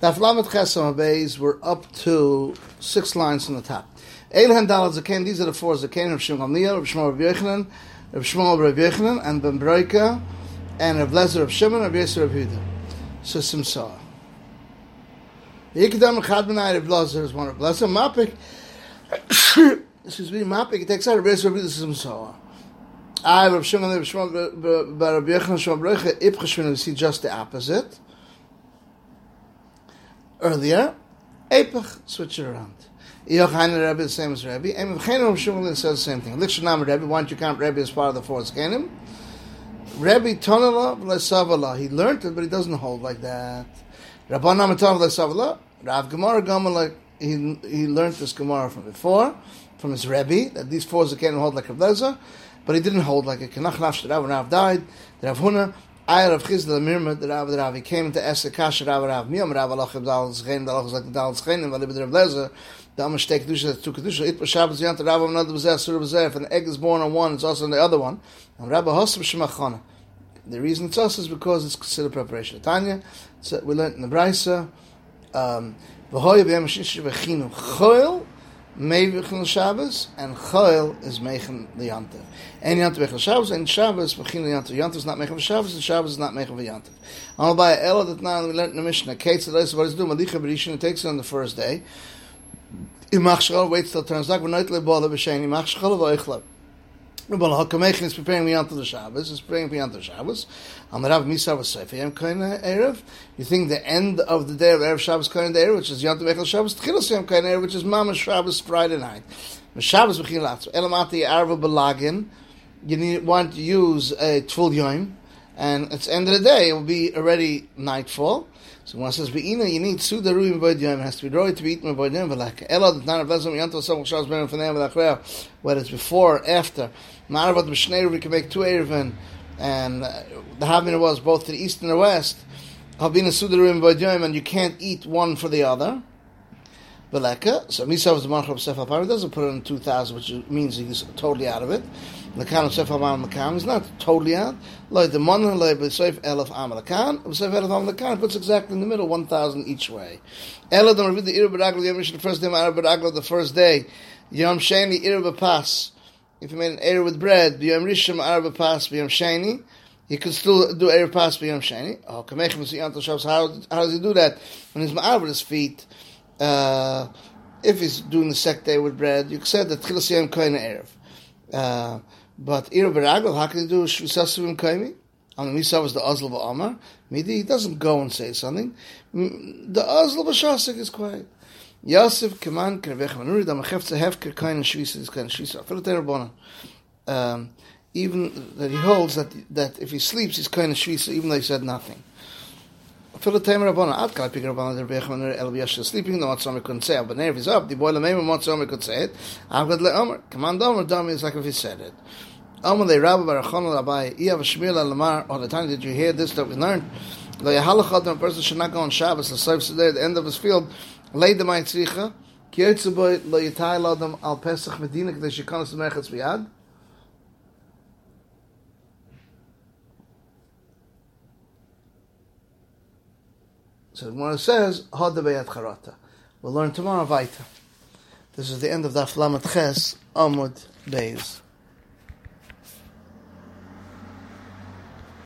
Daf Lamed Ches on Beis, we're up to 6 lines from the top. Eilen Dalad Zaken, these are the 4 Zaken, Rav Shmuel Gamliel, Rav Shmuel Rav Yochanan, and Ben Broika, and Rav Lezer of Shimon, Rav Yisrael of Huda. So Simsar. Yikadam Chad Benai Rav Lezer is one of Rav Lezer. Mapik, excuse me, Mapik, it takes out Rav Yisrael of Huda, Simsar. I, Rav Shimon, Rav Shmuel, Rav Yochanan, Shmuel Broika, Ipchashvin, we see just the opposite. Earlier, Epech, switch it around. Yochanan Rebbe, the same as Rebbe. And Chanan Shumulin says the same thing. Likshanam Rebbe, why don't you count Rebbe as part of the 4th Ganim? Rebbe Tonala Vlesavala. He learned it, but he doesn't hold like that. Rabbanam Tonala Vlesavala. Rav Gemara Gamalek, he learned this Gemara from before, from his Rebbe, that these 4 Ganim hold like Rav Lezer, but he didn't hold like it. Kenach Nafsh, Rav, when Rav died, Rav Huna, I Rav Chizda Mirma, the Rav Rav. He came to ask the Kasha Rav Rav Miyam Rav Allah Chibdal Zchein, the Allah was like the Dal Zchein, but Rav Lezer, the Amash Tek Dusha, that's 2 Kedusha. It was Shabbos Yant, Rav Amnad B'zeh, Surah B'zeh. If an egg is born on one, it's also on the other one. And Rav Hosam Shemachana. The reason it's also is because it's considered preparation. Tanya, so we learned in the Braisa, V'hoya B'yam Shish V'chinu Choil, Mevichin Shabbos, and Choil is Mechin the Yantav. And Yantav Mechin Shabbos, and Shabbos Mechin the Yantav. Yantav is not Mechin Shabbos, and Shabbos is not Mechin the Yantav. All by Ella that now we learned in the Mishnah. Kate said, "What is do? Malicha Berishin takes it on the first day. Imach Shchal waits till it turns dark. We're not lebola b'shein. Imach Shchal v'oichlav. Lebola Hakamechin is preparing the Yantav Shabbos. Is preparing the Yantav Shabbos. On the Rav Misav Seifiyam Kaina Erev. You think the end of the day of Erev Shabbos Kaina Erev, which is Yantav Mechin Shabbos. Tchilas Yam Kaina Erev, which is Mama Shabbos Friday night. Shabbos Mechin Latz. Elamati Arva Belagin. You need, want to use a Tful Yom, and at the end of the day, it will be already nightfall. So one says, Be'ina, you need Suda Ruim Boyd Yom. It has to be droid to be eaten by Boyd Yom. Ela, the Tana of Lezom, Yantav, Samach Shabbos, Ben, Fanei, Velachrev, whether it's before or after. Ma'aravat B'shnei, we can make 2 Erevin, and the Havmina was both to the east and the west. Havmina Suda Ruim Boyd Yom, and you can't eat one for the other. Beleka. So Misav was the Marcha of Sefa Parah. He doesn't put it in 2,000, which means he's totally out of it. Lekan of Sefa Parah Lekan. He's not totally out. Like the Monah, like B'Seif Elef Am Lekan. B'Seif Elef Am Lekan puts exactly in the middle, 1,000 each way. Elad Amravit the Irub Beragla Yom Rishon, the first day Ma'arab Beragla, the first day. Yom Sheni Irub B'Pas. If you made an Erev with bread, Yom Rishon Ma'arab B'Pas, Yom Sheni. He could still do Erev Pas Yom Sheni. Oh, Kamechem Siyanto Shabbos. How does he do that? When he's Ma'arab with his feet. If he's doing the second day with bread, you said that Tchilas Yom Kohen Erev. But Erev Beragel, how can he do Shvisasavim Koimi? On the Misav is the Ozl V'Amar. Midi, he doesn't go and say something. The Ozl V'Shasik is quiet. Yosef Keman Kerevech Manuri Damachef Tzehevker Kohen Shvisas Kohen Shvisas. Afilater Bonan. Even that he holds that if he sleeps, he's Kohen Shvisas, even though he said nothing. Sleeping, the Matzomer couldn't say it. But if he's up, the boy Lameimer Matzomer could say it. Avgad leOmer, command Omer, Dami is like if he said it. Omer le Rabbi Barachon Labai, Iav Shmuel Lamar. All the time, did you hear this that we learned? Lo Yahalachot, a person should not go on Shabbos. The service today at the end of his field, laid the Ma'itzicha. Kiyotzuboy lo Yitai Ladam al Pesach Medina K'day Shikanos Merchatz Biyad. So when it says, Hoda Beyat Charata. We'll learn tomorrow, Vaita. This is the end of Daf Lamed Ches, Amud Beis.